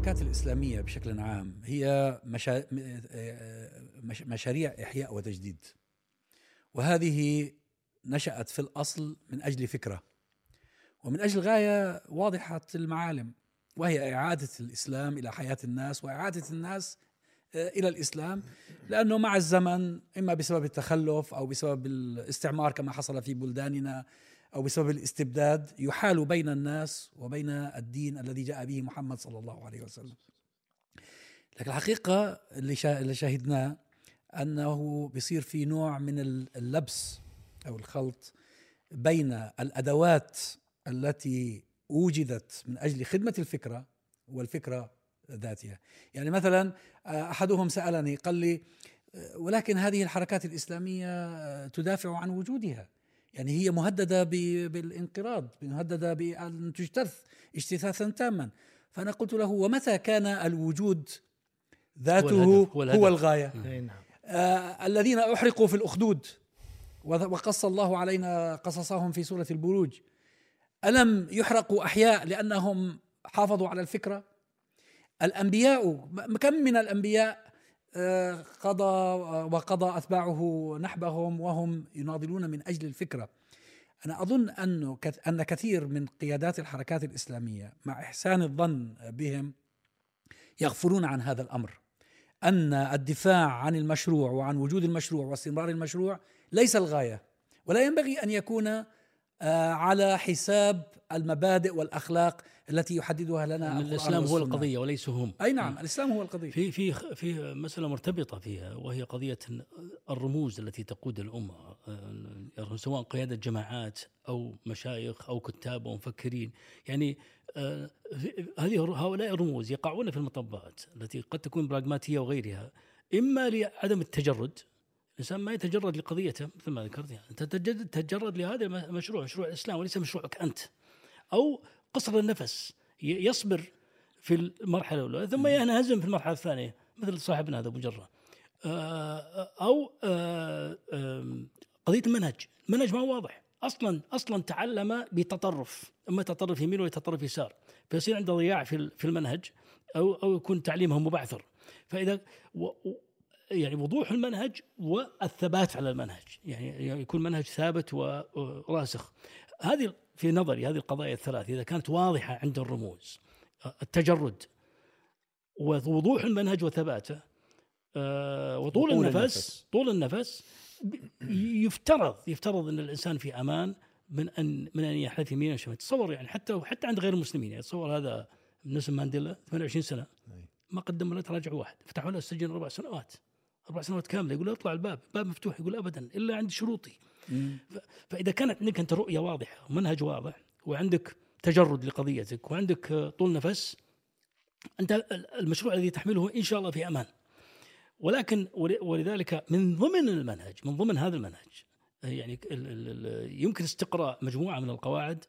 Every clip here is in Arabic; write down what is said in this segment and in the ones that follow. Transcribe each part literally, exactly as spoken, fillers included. الحركات الإسلامية بشكل عام هي مشا... مشاريع إحياء وتجديد، وهذه نشأت في الأصل من أجل فكرة ومن أجل غاية واضحة المعالم، وهي إعادة الإسلام إلى حياة الناس وإعادة الناس إلى الإسلام، لأنه مع الزمن إما بسبب التخلف أو بسبب الاستعمار كما حصل في بلداننا أو بسبب الاستبداد يحال بين الناس وبين الدين الذي جاء به محمد صلى الله عليه وسلم. لكن الحقيقة اللي شاهدناه أنه بيصير في نوع من اللبس أو الخلط بين الأدوات التي وجدت من أجل خدمة الفكرة والفكرة ذاتها. يعني مثلا أحدهم سألني قال لي ولكن هذه الحركات الإسلامية تدافع عن وجودها، يعني هي مهددة بالانقراض، مهددة بأن تجتث اجتثاثا تاما. فأنا قلت له ومتى كان الوجود ذاته هو, هو, هو الغاية؟ آه الذين أحرقوا في الأخدود وقص الله علينا قصصهم في سورة البروج، ألم يحرقوا أحياء لأنهم حافظوا على الفكرة؟ الأنبياء كم من الأنبياء قضى وقضى أتباعه نحبهم وهم يناضلون من أجل الفكرة. أنا أظن أنه أن كثير من قيادات الحركات الإسلامية مع إحسان الظن بهم يغفلون عن هذا الأمر، أن الدفاع عن المشروع وعن وجود المشروع واستمرار المشروع ليس الغاية، ولا ينبغي أن يكون على حساب المبادئ والأخلاق التي يحددها لنا الإسلام هو القضية وليس هم. أي نعم، الإسلام هو القضية. في في في مسألة مرتبطة فيها وهي قضية الرموز التي تقود الأمة، سواء قيادة جماعات أو مشايخ أو كتاب أو مفكرين. يعني هذه هؤلاء الرموز يقعون في المطبات التي قد تكون براغماتية وغيرها، إما لعدم التجرد، الإنسان ما يتجرد لقضيته مثل ما ذكرت، يعني تتجرد لهذا المشروع، مشروع الإسلام وليس مشروعك أنت، أو قصر النفس يصبر في المرحلة الأولى ثم ينهزم في المرحلة الثانية مثل صاحبنا هذا أبو جرة، أو قضية المنهج. المنهج ما واضح أصلا، أصلا تعلم بتطرف، أما تطرف يمين ويتطرف يسار، فيصير عنده ضياع في المنهج، أو أو يكون تعليمه مبعثر. فإذا يعني وضوح المنهج والثبات على المنهج، يعني يكون منهج ثابت وراسخ. هذه في نظري هذه القضايا الثلاث إذا كانت واضحة عند الرموز، التجرد ووضوح المنهج وثباته وطول النفس، طول النفس يفترض يفترض أن الإنسان في أمان من أن من أن يحدث يمين وشمال. تصور يعني حتى حتى عند غير المسلمين، يعني تصور هذا نيلسون مانديلا ثمانية وعشرين سنة ما قدم ولا تراجع واحد، فتحوا له السجن أربع سنوات. أربع سنوات كاملة يقول اطلع الباب، باب مفتوح، يقول أبدا إلا عند شروطي. فإذا كانت عندك أنت رؤية واضحة ومنهج واضح وعندك تجرد لقضيتك وعندك طول نفس، أنت المشروع الذي تحمله إن شاء الله في أمان. ولكن ولذلك من ضمن المنهج، من ضمن هذا المنهج يعني يمكن استقراء مجموعة من القواعد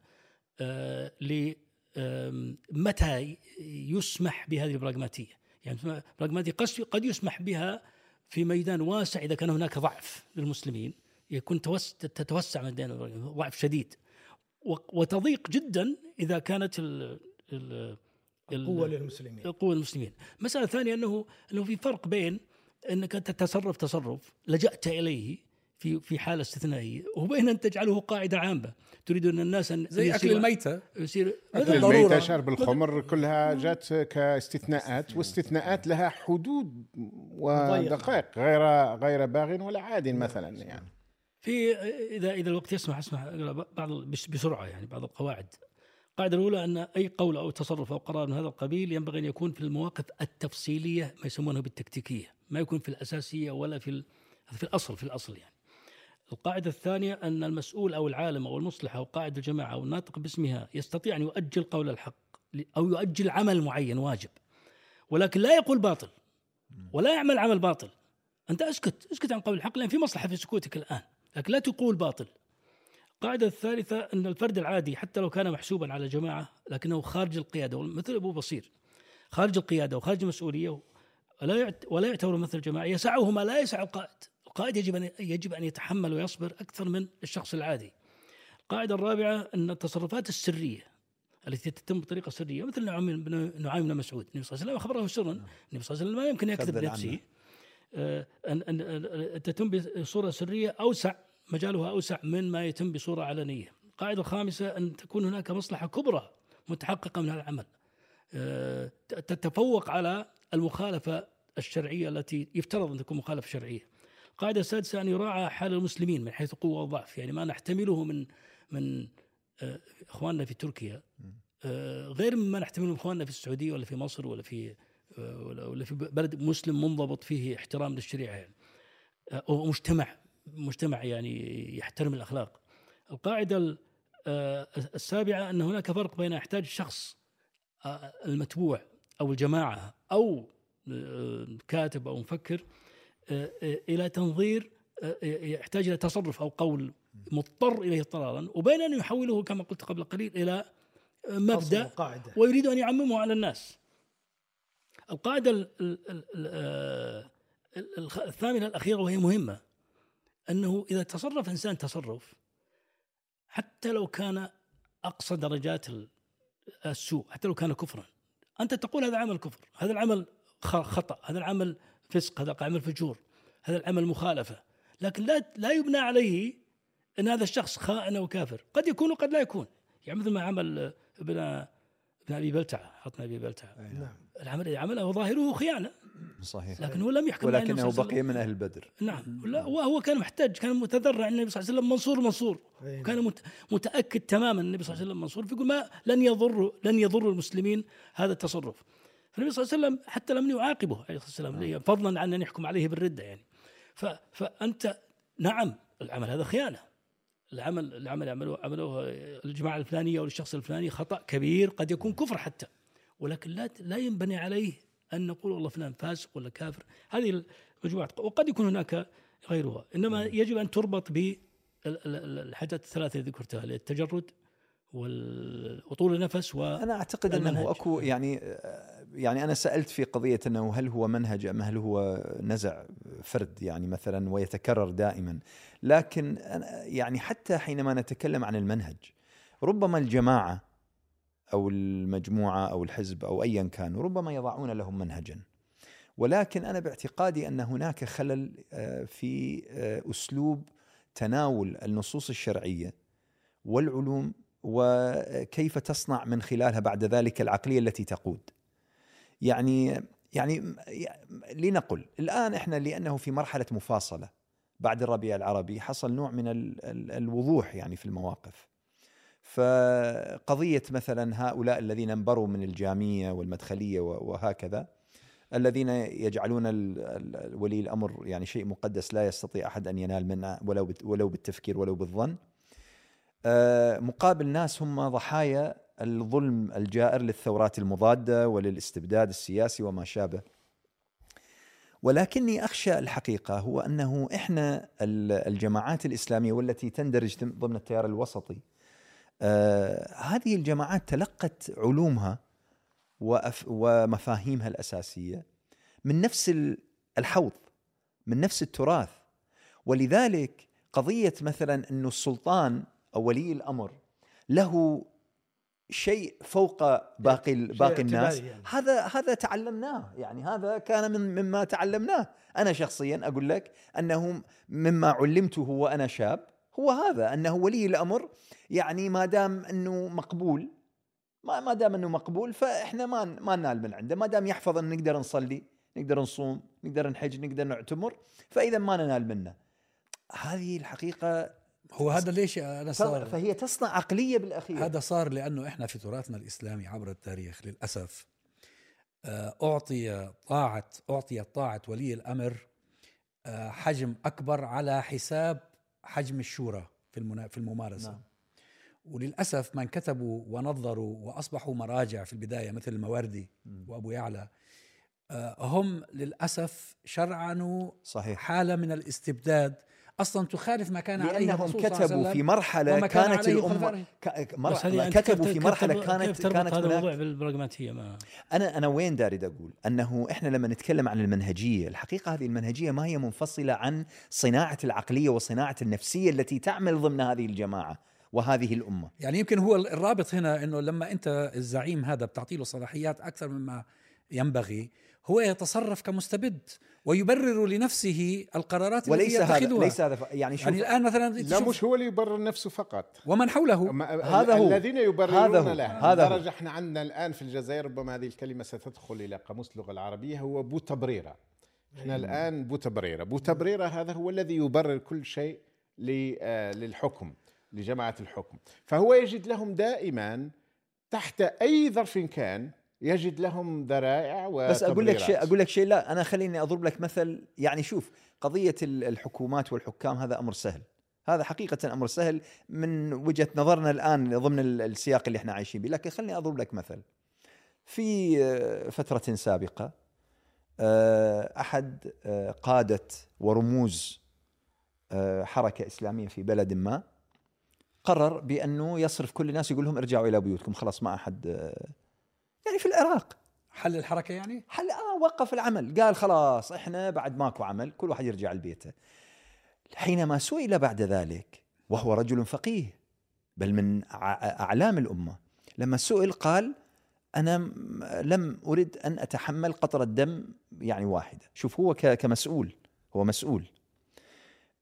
لمتى يسمح بهذه البراغماتية. يعني براغماتية قد يسمح بها في ميدان واسع إذا كان هناك ضعف للمسلمين، يكون تتوسع ميدان ضعف شديد، وتضيق جدا إذا كانت ال ال القوة للمسلمين القوة للمسلمين. مسألة ثانية أنه أنه في فرق بين أنك تتصرف تصرف لجأت إليه في في حالة استثنائية، وبين أن تجعله قاعدة عامة، تريد أن الناس أن زي أكل الميتة يصير أكل الميتة، شرب الخمر، كلها جات كاستثناءات، واستثناءات لها حدود ودقائق غير غير باغ ولا عاد مثلا. يعني في إذا إذا الوقت يسمح أسمح بعض بسرعة يعني بعض القواعد. القاعدة الأولى أن أي قول أو تصرف أو قرار من هذا القبيل ينبغي أن يكون في المواقف التفصيلية، ما يسمونه بالتكتيكية، ما يكون في الأساسية ولا في في الأصل في الأصل يعني. القاعدة الثانية أن المسؤول أو العالم أو المصلح أو قائد الجماعة أو الناطق باسمها يستطيع أن يؤجل قول الحق أو يؤجل عمل معين واجب، ولكن لا يقول باطل ولا يعمل عمل باطل. أنت أسكت أسكت عن قول الحق لأن في مصلحة في سكوتك الآن، لكن لا تقول باطل. القاعدة الثالثة أن الفرد العادي حتى لو كان محسوبا على جماعة لكنه خارج القيادة، مثل أبو بصير خارج القيادة وخارج المسؤولية ولا يعتبر مثل جماعة، يسعه ما لا يسع القائد. القائد يجب أن يجب أن يتحمل ويصبر أكثر من الشخص العادي. القاعدة الرابعة أن التصرفات السرية التي تتم بطريقه سريه، مثل نعيم بن نعيم بن مسعود، النبي صلى الله عليه وسلم اخبره سرا، النبي صلى الله عليه وسلم لا يمكن يكذب نفسه، ان ان تتم بصوره سريه اوسع، مجالها اوسع من ما يتم بصوره علنيه. القاعده الخامسه ان تكون هناك مصلحه كبرى متحققه من هذا العمل تتفوق على المخالفه الشرعيه التي يفترض ان تكون مخالفه شرعيه. القاعدة السادسة أن يراعى حال المسلمين من حيث قوة وضعف، يعني ما نحتمله من من إخواننا في تركيا غير مما نحتمله من إخواننا في السعودية ولا في مصر ولا في ولا في بلد مسلم منضبط فيه احترام للشريعة، يعني أو مجتمع مجتمع يعني يحترم الأخلاق. القاعدة السابعة أن هناك فرق بين احتياج الشخص المتبوع أو الجماعة أو كاتب أو مفكر إلى تنظير يحتاج إلى تصرف أو قول مضطر إليه اضطرارا، وبين أن يحوله كما قلت قبل قليل إلى مبدأ ويريد أن يعممه على الناس. القاعدة الثامنة الأخيرة وهي مهمة، أنه إذا تصرف إنسان تصرف حتى لو كان أقصى درجات السوء، حتى لو كان كفرا، أنت تقول هذا عمل كفر، هذا العمل خطأ، هذا العمل فسق، هذا عمل فجور، هذا العمل مخالفة، لكن لا لا يبنى عليه أن هذا الشخص خائن أو كافر، قد يكون وقد لا يكون. يعني مثل ما عمل ابن ابن أبي بلتعة، حطنا أبي بلتعة، نعم، العمل عمله وظاهره خيانة صحيح، لكنه لم يحكم، ولكنه بقي من أهل بدر، نعم، وهو كان محتاج، كان متذرع النبي صلى الله عليه وسلم منصور منصور، وكان متأكد تماما النبي صلى الله عليه وسلم منصور، فيقول ما لن يضر لن يضر المسلمين هذا التصرف. فالنبي صلى الله عليه وسلم حتى لم يعاقبه عليه الصلاة والسلام، فضلا عن أن يحكم عليه بالردة، يعني فأنت نعم العمل هذا خيانة، العمل العمل عملوه عملوه الجماعة الفلانية أو الشخص الفلاني خطأ كبير، قد يكون كفر حتى، ولكن لا لا ينبني عليه أن نقول والله فلان فاسق ولا كافر. هذه مجموعة، وقد يكون هناك غيرها، إنما يجب أن تربط بالحاجات الثلاثة اللي ذكرتها، التجرد وطول النفس. وأنا أعتقد أنه أكو يعني يعني أنا سألت في قضية أنه هل هو منهج أم هل هو نزع فرد يعني مثلا ويتكرر دائما، لكن يعني حتى حينما نتكلم عن المنهج ربما الجماعة أو المجموعة أو الحزب أو أيا كانوا ربما يضعون لهم منهجا، ولكن أنا باعتقادي أن هناك خلل في أسلوب تناول النصوص الشرعية والعلوم وكيف تصنع من خلالها بعد ذلك العقلية التي تقود. يعني يعني لنقل الآن إحنا لأنه في مرحلة مفاصلة بعد الربيع العربي حصل نوع من الوضوح يعني في المواقف، فقضية مثلا هؤلاء الذين انبروا من الجامية والمدخلية وهكذا، الذين يجعلون ولي الأمر يعني شيء مقدس لا يستطيع أحد أن ينال منه ولو بالتفكير ولو بالظن، مقابل ناس هم ضحايا الظلم الجائر للثورات المضادة وللاستبداد السياسي وما شابه. ولكني أخشى الحقيقة هو أنه إحنا الجماعات الإسلامية والتي تندرج ضمن التيار الوسطي، هذه الجماعات تلقت علومها ومفاهيمها الأساسية من نفس الحوض، من نفس التراث، ولذلك قضية مثلا أن السلطان أو ولي الأمر له شيء فوق باقي باقي الناس، يعني. هذا هذا تعلمناه، يعني هذا كان من مما تعلمناه. أنا شخصيا أقول لك أنه مما علمته وأنا شاب هو هذا، أنه ولي الأمر يعني ما دام أنه مقبول، ما ما دام أنه مقبول فإحنا ما ما نال من عنده، ما دام يحفظ أن نقدر نصلي، نقدر نصوم، نقدر نحج، نقدر نعتمر، فإذا ما ننال منه. هذه الحقيقة هو هذا ليش أنا صار، فهي تصنع عقلية بالأخير. هذا صار لأنه إحنا في تراثنا الإسلامي عبر التاريخ للأسف أعطي طاعة أعطي طاعة ولي الأمر حجم أكبر على حساب حجم الشورى في في الممارسة، نعم. وللأسف من كتبوا ونظروا وأصبحوا مراجع في البداية مثل المواردي وأبو يعلى هم للأسف شرعنوا صحيح. حالة من الاستبداد أصلاً تخالف ما كان عليه، لأنهم كتبوا في مرحلة كانت الأمة مرحلة كتبوا في مرحلة كانت كانت هذا الموضوع بالبراغماتية. ما أنا أنا وين داري أقول أنه إحنا لما نتكلم عن المنهجية، الحقيقة هذه المنهجية ما هي منفصلة عن صناعة العقلية وصناعة النفسية التي تعمل ضمن هذه الجماعة وهذه الأمة. يعني يمكن هو الرابط هنا أنه لما أنت الزعيم هذا بتعطي له صلاحيات أكثر مما ينبغي هو يتصرف كمستبد ويبرر لنفسه القرارات التي يتخذها. ليس هذا يعني, يعني الآن مثلا لا مش هو اللي يبرر نفسه فقط ومن حوله، هذا هو الذين يبررون له. لدرجة احنا عندنا الآن في الجزائر ربما هذه الكلمة ستدخل إلى قاموس اللغة العربية، هو بوتبريرة. احنا الآن بوتبريرة بوتبريرة هذا هو الذي يبرر كل شيء للحكم، لجماعة الحكم. فهو يجد لهم دائما تحت أي ظرف كان يجد لهم ذرائع وتبريرات. بس أقول لك شيء أقول لك شيء لا أنا خليني أضرب لك مثل. يعني شوف، قضية الحكومات والحكام هذا أمر سهل، هذا حقيقة أمر سهل من وجهة نظرنا الآن ضمن السياق اللي احنا عايشين به. لكن خليني أضرب لك مثل. في فترة سابقة أحد قادة ورموز حركة إسلامية في بلد ما قرر بأنه يصرف كل الناس، يقول لهم ارجعوا إلى بيوتكم خلاص، ما أحد. يعني في العراق حل الحركة، يعني حل آه وقف العمل، قال خلاص إحنا بعد ماكو عمل، كل واحد يرجع لبيته. حينما سئل بعد ذلك، وهو رجل فقيه بل من أعلام الأمة، لما سئل قال أنا لم أريد أن أتحمل قطرة دم يعني واحدة. شوف هو كمسؤول، هو مسؤول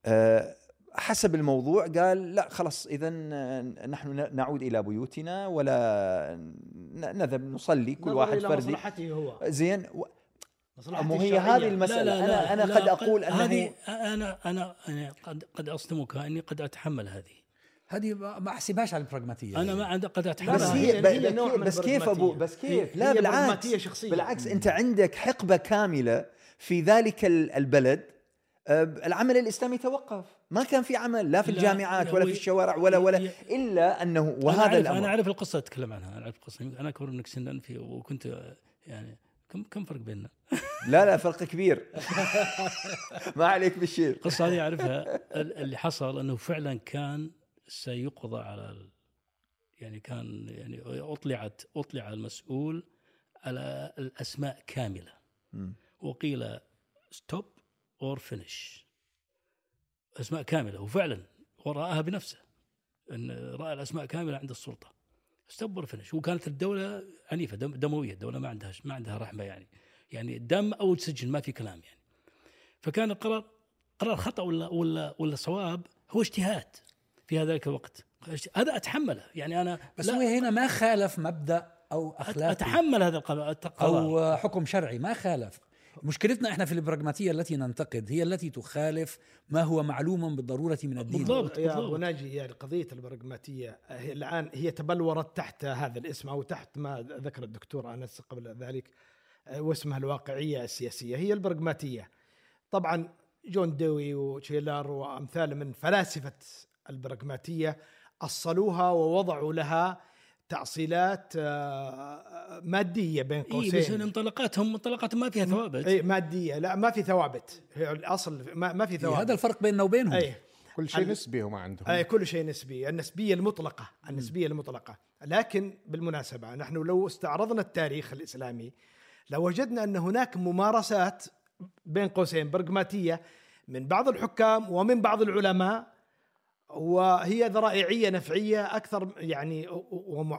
أه حسب الموضوع، قال لا خلاص إذا نحن نعود إلى بيوتنا ولا نذهب نصلي كل واحد فردي. زين و... هي هذه المسألة. لا لا لا أنا أنا قد أقول أنني أنا أنا أنا قد قد أصدمك إني قد أتحمل هذه هذه ما أحسبهاش على البراغماتية. أنا ما عندك قد أتحمل بس, هي هي نوع من بس كيف أبو بس كيف لا بالعكس بالعكس أنت عندك حقبة كاملة في ذلك البلد العمل الإسلامي توقف، ما كان في عمل لا في الجامعات ولا في الشوارع ولا ولا إلا أنه وهذا أنا الأمر. أنا أعرف القصة أتكلم عنها، أنا أعرف القصة، أنا أكبر منك سنا في وكنت يعني كم كم فرق بيننا؟ لا لا فرق كبير. ما عليك بالشيء. القصة هذه أعرفها. اللي حصل أنه فعلا كان سيقضى على ال... يعني كان يعني أطلعت أطلع المسؤول على الأسماء كاملة م. وقيل ستوب اور فينيش، أسماء كاملة. وفعلا ورآها بنفسه، أن رأى الأسماء كاملة عند السلطة ستوب اور فينيش. وكانت الدولة عنيفة دموية، الدولة ما عندها ما عندها رحمة، يعني يعني دم أو سجن ما في كلام يعني. فكان القرار قرار خطأ ولا ولا ولا صواب هو اجتهاد في هذا الوقت، هذا أتحمله يعني أنا. بس هو هنا ما خالف مبدأ أو أخلاق، أتحمل هذا القرار أو حكم شرعي ما خالف. مشكلتنا احنا في البراغماتية التي ننتقد هي التي تخالف ما هو معلوم بالضرورة من الدين. بالضبط. وناجي يعني قضية البراغماتية الآن هي تبلورت تحت هذا الاسم أو تحت ما ذكر الدكتور أنس قبل ذلك، واسمها الواقعية السياسية هي البراغماتية. طبعا جون ديوي وتشيلر وأمثال من فلاسفة البراغماتية أصلوها ووضعوا لها تعصيلات مادية بين قوسين. إيه بس انطلاقاتهم انطلاقات ما فيها ثوابت. إيه مادية، لا ما في ثوابت، هي الأصل ما ما في ثوابت. إيه هذا الفرق بيننا وبينهم. أيه كل شيء نسبي هم عندهم. أيه كل شيء نسبي، النسبية المطلقة، النسبية م. المطلقة. لكن بالمناسبة نحن لو استعرضنا التاريخ الإسلامي لوجدنا أن هناك ممارسات بين قوسين برغماتية من بعض الحكام ومن بعض العلماء، وهي ذرائعية نفعية أكثر يعني،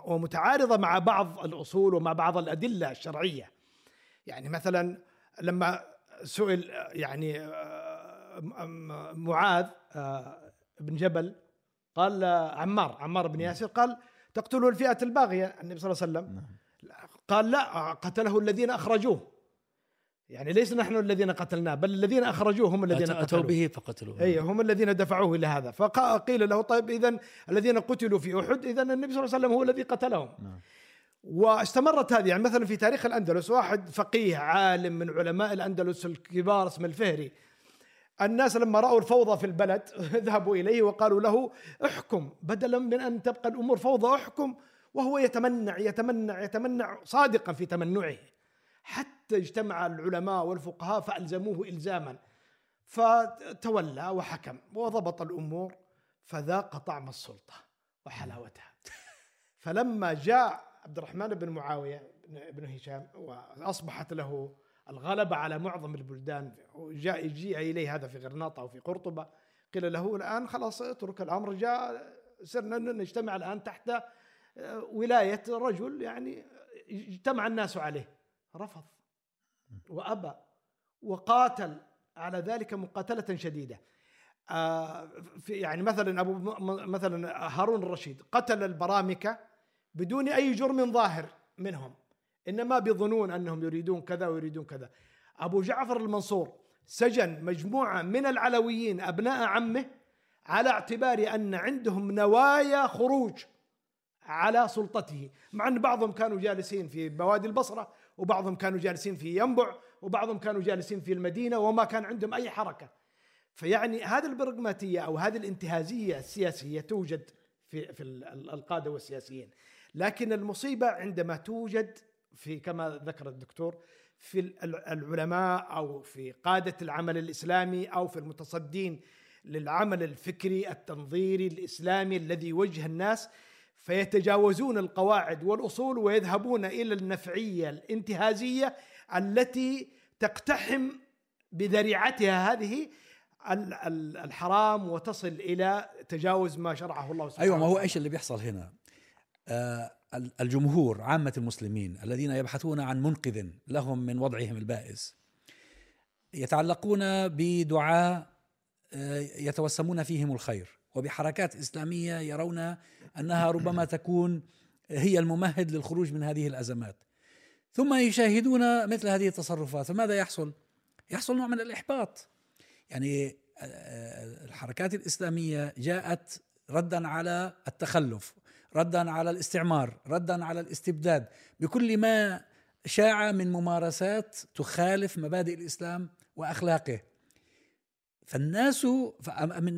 ومتعارضة مع بعض الأصول ومع بعض الأدلة الشرعية. يعني مثلا لما سئل يعني معاذ بن جبل قال عمار عمار بن ياسر قال تقتله الفئة الباغية، النبي صلى الله عليه وسلم قال لا قتله الذين أخرجوه، يعني ليس نحن الذين قتلناه بل الذين أخرجوه هم الذين أتوا به فقتلوه. أي هم الذين دفعوه إلى هذا. فقيل له طيب إذن الذين قتلوا في أحد إذن النبي صلى الله عليه وسلم هو الذي قتلهم. واستمرت هذه. يعني مثلا في تاريخ الأندلس واحد فقيه عالم من علماء الأندلس الكبار اسمه الفهري، الناس لما رأوا الفوضى في البلد ذهبوا إليه وقالوا له احكم، بدلا من أن تبقى الأمور فوضى احكم، وهو يتمنع يتمنع يتمنع صادقا في تمنعه، حتى اجتمع العلماء والفقهاء فألزموه إلزاما، فتولى وحكم وضبط الأمور، فذاق طعم السلطة وحلاوتها. فلما جاء عبد الرحمن بن معاوية بن هشام وأصبحت له الغلبة على معظم البلدان، جاء يجيء إليه هذا في غرناطة وفي قرطبة، قيل له الآن خلاص اترك الأمر، جاء صرنا نجتمع الآن تحت ولاية رجل يعني اجتمع الناس عليه. رفض وأبى وقاتل على ذلك مقاتلة شديدة. يعني مثلا أبو مثلا هارون الرشيد قتل البرامكة بدون أي جرم ظاهر منهم، إنما بظنون أنهم يريدون كذا ويريدون كذا. أبو جعفر المنصور سجن مجموعة من العلويين أبناء عمه على اعتبار أن عندهم نوايا خروج على سلطته، مع أن بعضهم كانوا جالسين في بوادي البصرة، وبعضهم كانوا جالسين في ينبع، وبعضهم كانوا جالسين في المدينة، وما كان عندهم أي حركة. فيعني هذه البراغماتية أو هذه الانتهازية السياسية توجد في في القادة والسياسيين، لكن المصيبة عندما توجد في كما ذكر الدكتور في العلماء أو في قادة العمل الإسلامي أو في المتصدين للعمل الفكري التنظيري الإسلامي الذي يوجه الناس، فيتجاوزون القواعد والأصول ويذهبون إلى النفعية الانتهازية التي تقتحم بذريعتها هذه الحرام وتصل إلى تجاوز ما شرعه الله سبحانه وتعالى. أيوة، ما هو إيش اللي بيحصل هنا؟ آه الجمهور، عامة المسلمين الذين يبحثون عن منقذ لهم من وضعهم البائس، يتعلقون بدعاء يتوسمون فيهم الخير، وبحركات إسلامية يرون أنها ربما تكون هي الممهد للخروج من هذه الأزمات، ثم يشاهدون مثل هذه التصرفات. فماذا يحصل؟ يحصل نوع من الإحباط. يعني الحركات الإسلامية جاءت رداً على التخلف، رداً على الاستعمار، رداً على الاستبداد، بكل ما شاع من ممارسات تخالف مبادئ الإسلام وأخلاقه. فالناس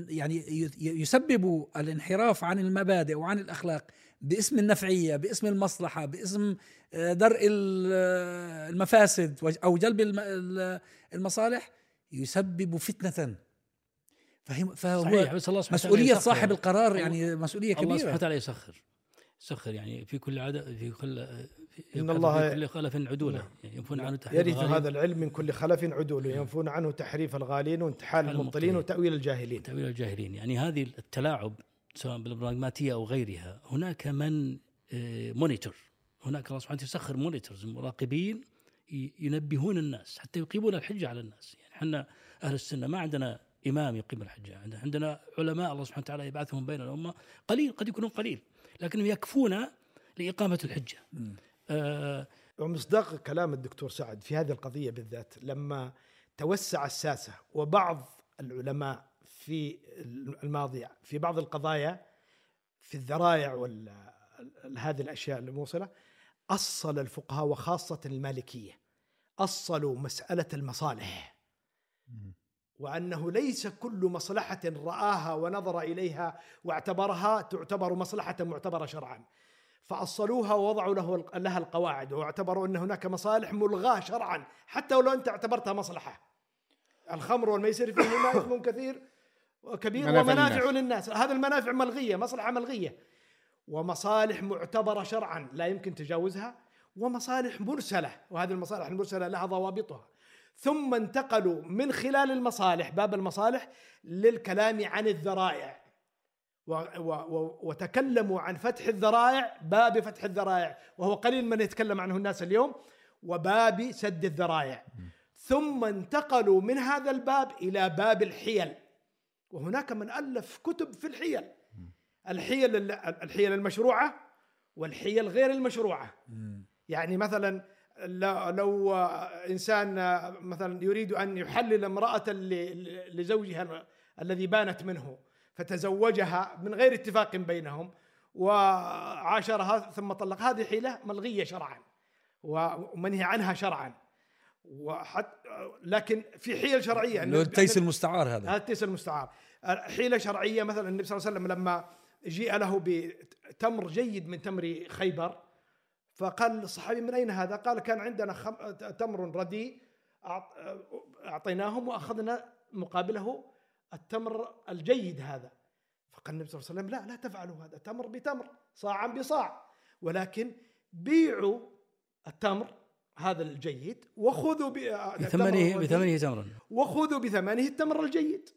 يعني يسببوا الانحراف عن المبادئ وعن الأخلاق باسم النفعية، باسم المصلحة، باسم درء المفاسد أو جلب المصالح، يسبب فتنة. فهو مسؤولية صاحب القرار، يعني مسؤولية كبيرة. الله سبحانه وتعالى يسخر سخر يعني في كل عدد في كل إن الله في كل خلف عدوله ينفون عنه تحريف يرث هذا العلم من كل خلف عدوله ينفون عنه تحريف الغالين وانتحال المبطلين وتأويل الجاهلين تأويل الجاهلين يعني هذه التلاعب سواء بالبراغماتية أو غيرها. هناك من مونيتور، هناك الله سبحانه يسخر مونيتورز، مراقبين ينبهون الناس حتى يقيمون الحجة على الناس. يعني حنا أهل السنة ما عندنا إمام يقيم الحجة، عندنا علماء الله سبحانه وتعالى يبعثهم بين الأمة، قليل قد يكونون قليل لكنهم يكفون لإقامة الحجة. آه ومصداق كلام الدكتور سعد في هذه القضية بالذات، لما توسع الساسة وبعض العلماء في الماضي في بعض القضايا في الذرائع وهذه الأشياء الموصلة، أصل الفقهاء وخاصة المالكية أصلوا مسألة المصالح، وأنه ليس كل مصلحة رآها ونظر إليها واعتبرها تعتبر مصلحة معتبرة شرعا، فأصلوها ووضعوا له لها القواعد، واعتبروا أن هناك مصالح ملغاة شرعا حتى ولو أنت اعتبرتها مصلحة. الخمر والميسر فيهما إثم كثير وكبير ومنافع للناس، هذا المنافع ملغية، مصلحة ملغية، ومصالح معتبرة شرعا لا يمكن تجاوزها، ومصالح مرسلة، وهذه المصالح المرسلة لها ضوابطها. ثم انتقلوا من خلال المصالح باب المصالح للكلام عن الذرائع، وتكلموا عن فتح الذرائع باب فتح الذرائع، وهو قليل من يتكلم عنه الناس اليوم، وباب سد الذرائع. ثم انتقلوا من هذا الباب إلى باب الحيل، وهناك من ألف كتب في الحيل، الحيل الحيل المشروعة والحيل غير المشروعة. يعني مثلا لو إنسان مثلا يريد أن يحلل امرأة لزوجها الذي بانت منه، فتزوجها من غير اتفاق بينهم وعاشرها ثم طلق، هذه حيلة ملغية شرعا ومنهي عنها شرعا. وحتى لكن في حيل شرعية، التيس المستعار، هذا التيس المستعار حيلة شرعية. مثلا النبي صلى الله عليه وسلم لما جيء له بتمر جيد من تمر خيبر، فقال الصحابي من أين هذا؟ قال كان عندنا تمر رديء أعطيناهم وأخذنا مقابله التمر الجيد هذا. فقال النبي صلى الله عليه وسلم لا لا تفعلوا هذا، تمر بتمر، صاعا بصاع، ولكن بيعوا التمر هذا الجيد وخذوا بثمنه بثمنه تمرا، وخذوا بثمنه التمر الجيد،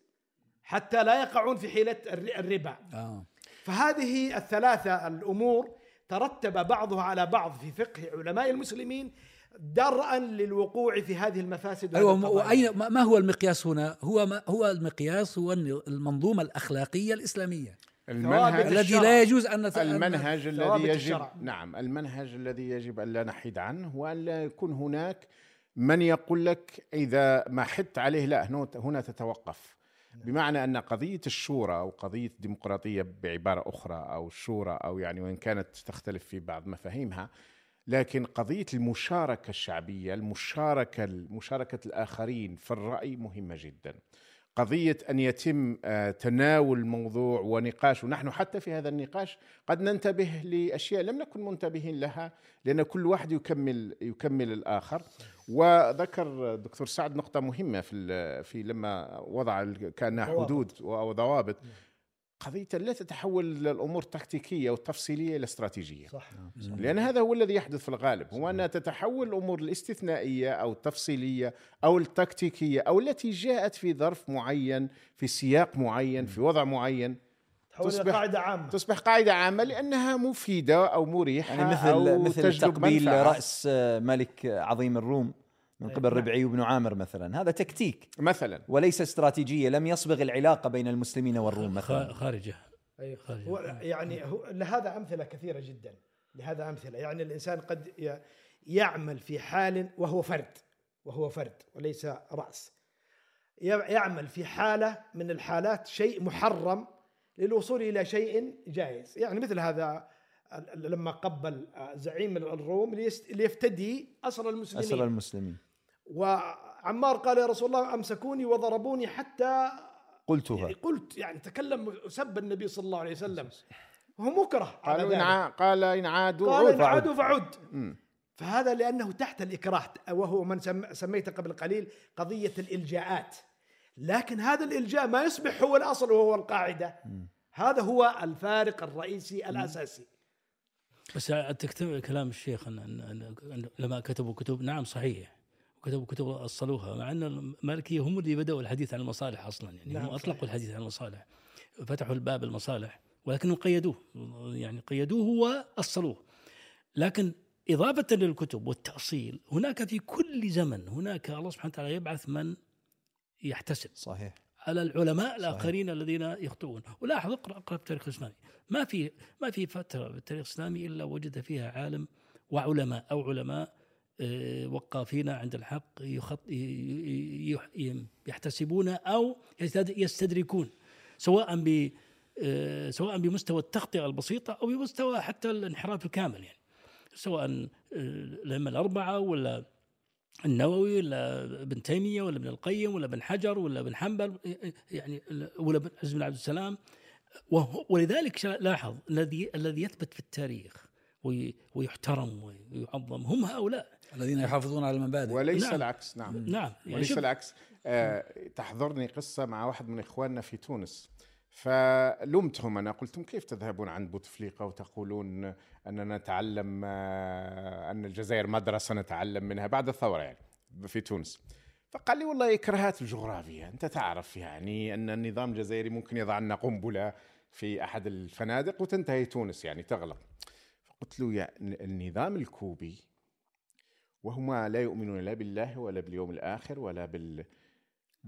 حتى لا يقعون في حيلة الربا. آه. فهذه الثلاثة الأمور ترتب بعضها على بعض في فقه علماء المسلمين درءا للوقوع في هذه المفاسد. أيوة، وأين ما هو المقياس هنا؟ هو ما هو المقياس؟ هو المنظومة الأخلاقية الإسلامية، المنهج الذي لا يجوز أن المنهج الذي يجب نعم المنهج الذي يجب أن لا نحيد عنه، وأن لا يكون هناك من يقول لك إذا ما حدت عليه لا هنا تتوقف. بمعنى أن قضية الشورى أو قضية الديمقراطية بعبارة أخرى أو الشورى أو يعني وإن كانت تختلف في بعض مفاهيمها، لكن قضية المشاركة الشعبية، المشاركة مشاركة الآخرين في الرأي مهمة جدا. قضية أن يتم تناول الموضوع ونقاشه، ونحن حتى في هذا النقاش قد ننتبه لأشياء لم نكن منتبهين لها، لأن كل واحد يكمل يكمل الآخر. وذكر الدكتور سعد نقطة مهمة في في لما وضع كأنها حدود أو ضوابط، قضية لا تتحول الأمور تكتيكية وتفصيلية إلى استراتيجية، لأن هذا هو الذي يحدث في الغالب، هو أنها تتحول الأمور الاستثنائية أو التفصيلية أو التكتيكية أو التي جاءت في ظرف معين في سياق معين في وضع معين تصبح قاعدة عامة، تصبح قاعدة عامة لأنها مفيدة أو مريحة، يعني مثل أو مثل تقبيل رأس ملك عظيم الروم من قبل ربعي بن عامر مثلا، هذا تكتيك مثلا وليس استراتيجية، لم يصبغ العلاقة بين المسلمين والروم مثلا خارجه. أي خارجه يعني لهذا أمثلة كثيرة جدا، لهذا أمثلة. يعني الإنسان قد يعمل في حال وهو فرد وهو فرد وليس رأس، يعمل في حالة من الحالات شيء محرم للوصول إلى شيء جائز. يعني مثل هذا لما قبل زعيم الروم ليفتدي أسر المسلمين أسر المسلمين وعمار قال يا رسول الله أمسكوني وضربوني حتى قلتها، يعني قلت يعني تكلم سب النبي صلى الله عليه وسلم، هو مكره على ذلك. إن قال إن عادوا قال إن عادوا فعد. فهذا لأنه تحت الإكراه، وهو من سميته قبل قليل قضية الإلجاءات، لكن هذا الإلجاء ما يصبح هو الأصل وهو القاعدة. م. هذا هو الفارق الرئيسي الأساسي. بس تكتب كلام الشيخ أن, أن, أن لما كتبوا كتب نعم صحيح وكتبوا كتب أصلوها، مع أن المالكية هم اللي بدأوا الحديث عن المصالح أصلا، يعني نعم هم أطلقوا الحديث عن المصالح، فتحوا الباب المصالح ولكنهم قيدوه، يعني قيدوه وأصلوه. لكن إضافة للكتب والتأصيل هناك في كل زمن هناك الله سبحانه وتعالى يبعث من يحتسب صحيح على العلماء الآخرين الذين يخطئون. ولاحظ اقرأ اقرأ التاريخ الإسلامي، ما في ما في فترة بالتاريخ الإسلامي إلا وجد فيها عالم وعلماء أو علماء وقافين عند الحق يحتسبون أو يستدركون، سواء ب سواء بمستوى التخطئة البسيطة أو بمستوى حتى الانحراف الكامل، يعني سواء الأئمة الأربعة ولا النووي ولا ابن تيمية ولا ابن القيم ولا ابن حجر ولا ابن حنبل يعني ولا ابن عزم بن عبد السلام. ولذلك لاحظ الذي الذي يثبت في التاريخ ويحترم ويعظم هم هؤلاء الذين يحافظون على المبادئ وليس نعم العكس. نعم نعم يعني وليس العكس. آه تحضرني قصة مع واحد من إخواننا في تونس، فلمتهم أنا قلتهم كيف تذهبون عند بوتفليقة وتقولون أننا نتعلم أن الجزائر مدرسة نتعلم منها بعد الثورة يعني في تونس. فقال لي والله إكراهات الجغرافية، أنت تعرف يعني أن النظام الجزائري ممكن يضع لنا قنبلة في أحد الفنادق وتنتهي تونس يعني تغلق. فقلت له يا النظام الكوبي وهما لا يؤمنون لا بالله ولا باليوم الآخر ولا بال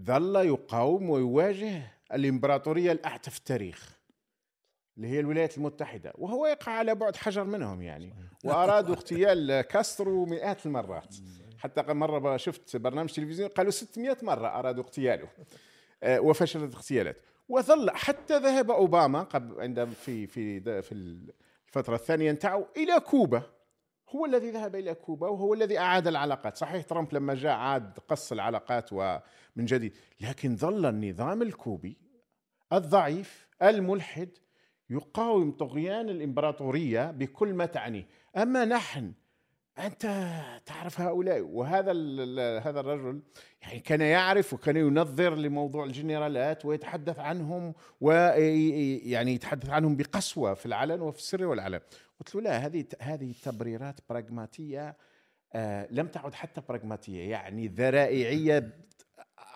ظل يقاوم ويواجه الإمبراطورية الأحدث في التاريخ اللي هي الولايات المتحدة، وهو يقع على بعد حجر منهم يعني، وأرادوا اغتيال كاسترو مئات المرات، حتى مرة شفت برنامج تلفزيون قالوا ستمئة مرة أرادوا اغتياله وفشلت اغتيالات. وظل حتى ذهب أوباما قبل عند في في في الفترة الثانية نتاعو إلى كوبا، هو الذي ذهب إلى كوبا وهو الذي أعاد العلاقات. صحيح ترامب لما جاء عاد قص العلاقات ومن جديد، لكن ظل النظام الكوبي الضعيف الملحد يقاوم طغيان الإمبراطورية بكل ما تعنيه. أما نحن أنت تعرف هؤلاء، وهذا هذا الرجل يعني كان يعرف وكان ينظر لموضوع الجنرالات ويتحدث عنهم ويعني يتحدث عنهم بقسوة في العلن وفي السر والعلن. قلت له لا، هذه هذه تبريرات براغماتية آه لم تعد حتى براغماتية، يعني ذرائعية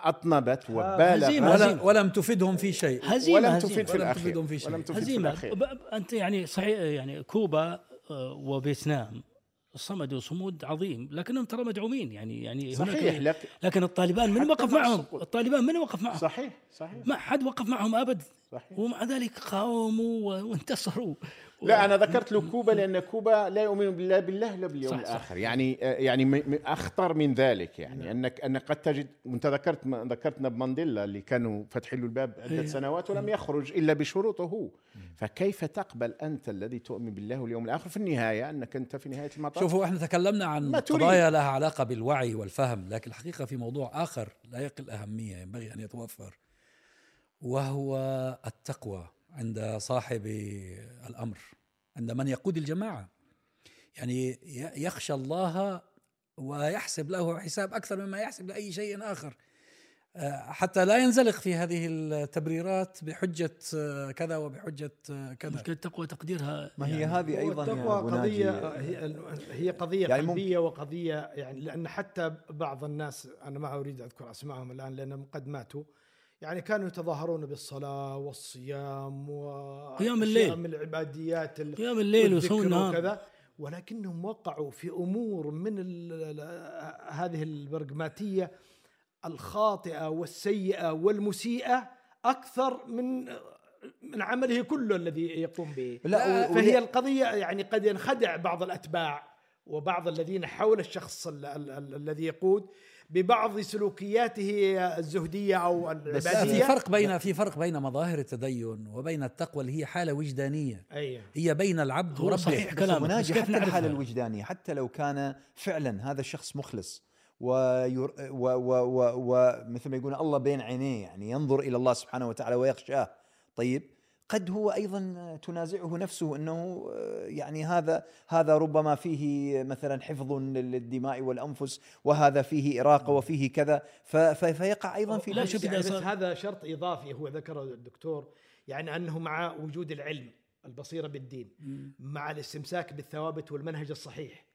أطنبت وبالغ ولم تفدهم في شيء، هزيمة ولم تفيد في الأخير ولم تفيد في الأخير. أنت يعني صحيح، يعني كوبا وفيتنام صمدوا صمود عظيم، لكنهم ترى مدعومين يعني يعني صحيح، لك لكن الطالبان من وقف معهم؟ الطالبان من وقف معهم؟ صحيح صحيح، ما حد وقف معهم أبد، ومع ذلك قاوموا وانتصروا. لا أنا ذكرت له كوبا لأن كوبا لا يؤمن بالله بالله لا باليوم الآخر، يعني يعني أخطر من ذلك، يعني أنك أنك قد تجد، وأنت ذكرت ذكرتنا بمانديلا اللي كانوا فتحوا له الباب عدة سنوات ولم يخرج إلا بشروطه هو، فكيف تقبل أنت الذي تؤمن بالله واليوم الآخر في النهاية أنك أنت في نهاية المطاف؟ شوفوا إحنا تكلمنا عن قضايا لها علاقة بالوعي والفهم، لكن الحقيقة في موضوع آخر لا يقل أهمية ينبغي أن يتوفر، وهو التقوى عند صاحب الأمر، عند من يقود الجماعة، يعني يخشى الله ويحسب له حساب أكثر مما يحسب لأي شيء آخر، حتى لا ينزلق في هذه التبريرات بحجة كذا وبحجة كذا. مشكلة التقوى تقديرها ما هي يعني هذه أيضا التقوى قضية، هي قضية يعني قلبية وقضية، يعني لأن حتى بعض الناس أنا ما أريد أذكر أسمائهم الآن لأنهم قد ماتوا، يعني كانوا يتظاهرون بالصلاة والصيام وقيام الليل من العباديات قيام الليل وسنة وكذا، ولكنهم وقعوا في أمور من هذه البرغماتية الخاطئة والسيئة والمسيئة أكثر من من عمله كله الذي يقوم به. فهي القضية يعني قد ينخدع بعض الأتباع وبعض الذين حول الشخص الذي يقود ببعض سلوكياته الزهدية أو العبادية. في فرق بين في فرق بين مظاهر التدين وبين التقوى اللي هي حالة وجدانية، أيه. هي بين العبد وربه. صحيح كلامك، مناجي حتى الحالة الوجدانية، حتى لو كان فعلا هذا الشخص مخلص وير... و... و... و... ومثل ما يقول الله بين عينيه، يعني ينظر إلى الله سبحانه وتعالى ويخشاه، طيب قد هو أيضا تنازعه نفسه أنه يعني هذا هذا ربما فيه مثلا حفظ للدماء والأنفس، وهذا فيه إراقة وفيه كذا، فيقع أيضا في نفس يعني. بس هذا شرط إضافي هو ذكره الدكتور، يعني أنه مع وجود العلم البصيرة بالدين، مع الاستمساك بالثوابت والمنهج الصحيح،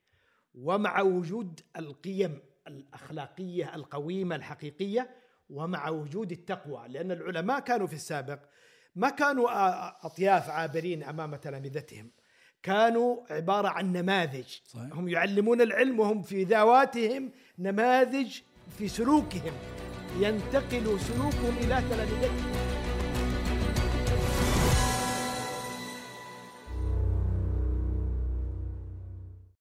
ومع وجود القيم الأخلاقية القويمة الحقيقية، ومع وجود التقوى، لأن العلماء كانوا في السابق ما كانوا أطياف عابرين أمام تلامذتهم، كانوا عبارة عن نماذج. صحيح. هم يعلمون العلم وهم في ذواتهم نماذج في سلوكهم، ينتقل سلوكهم إلى تلامذتهم.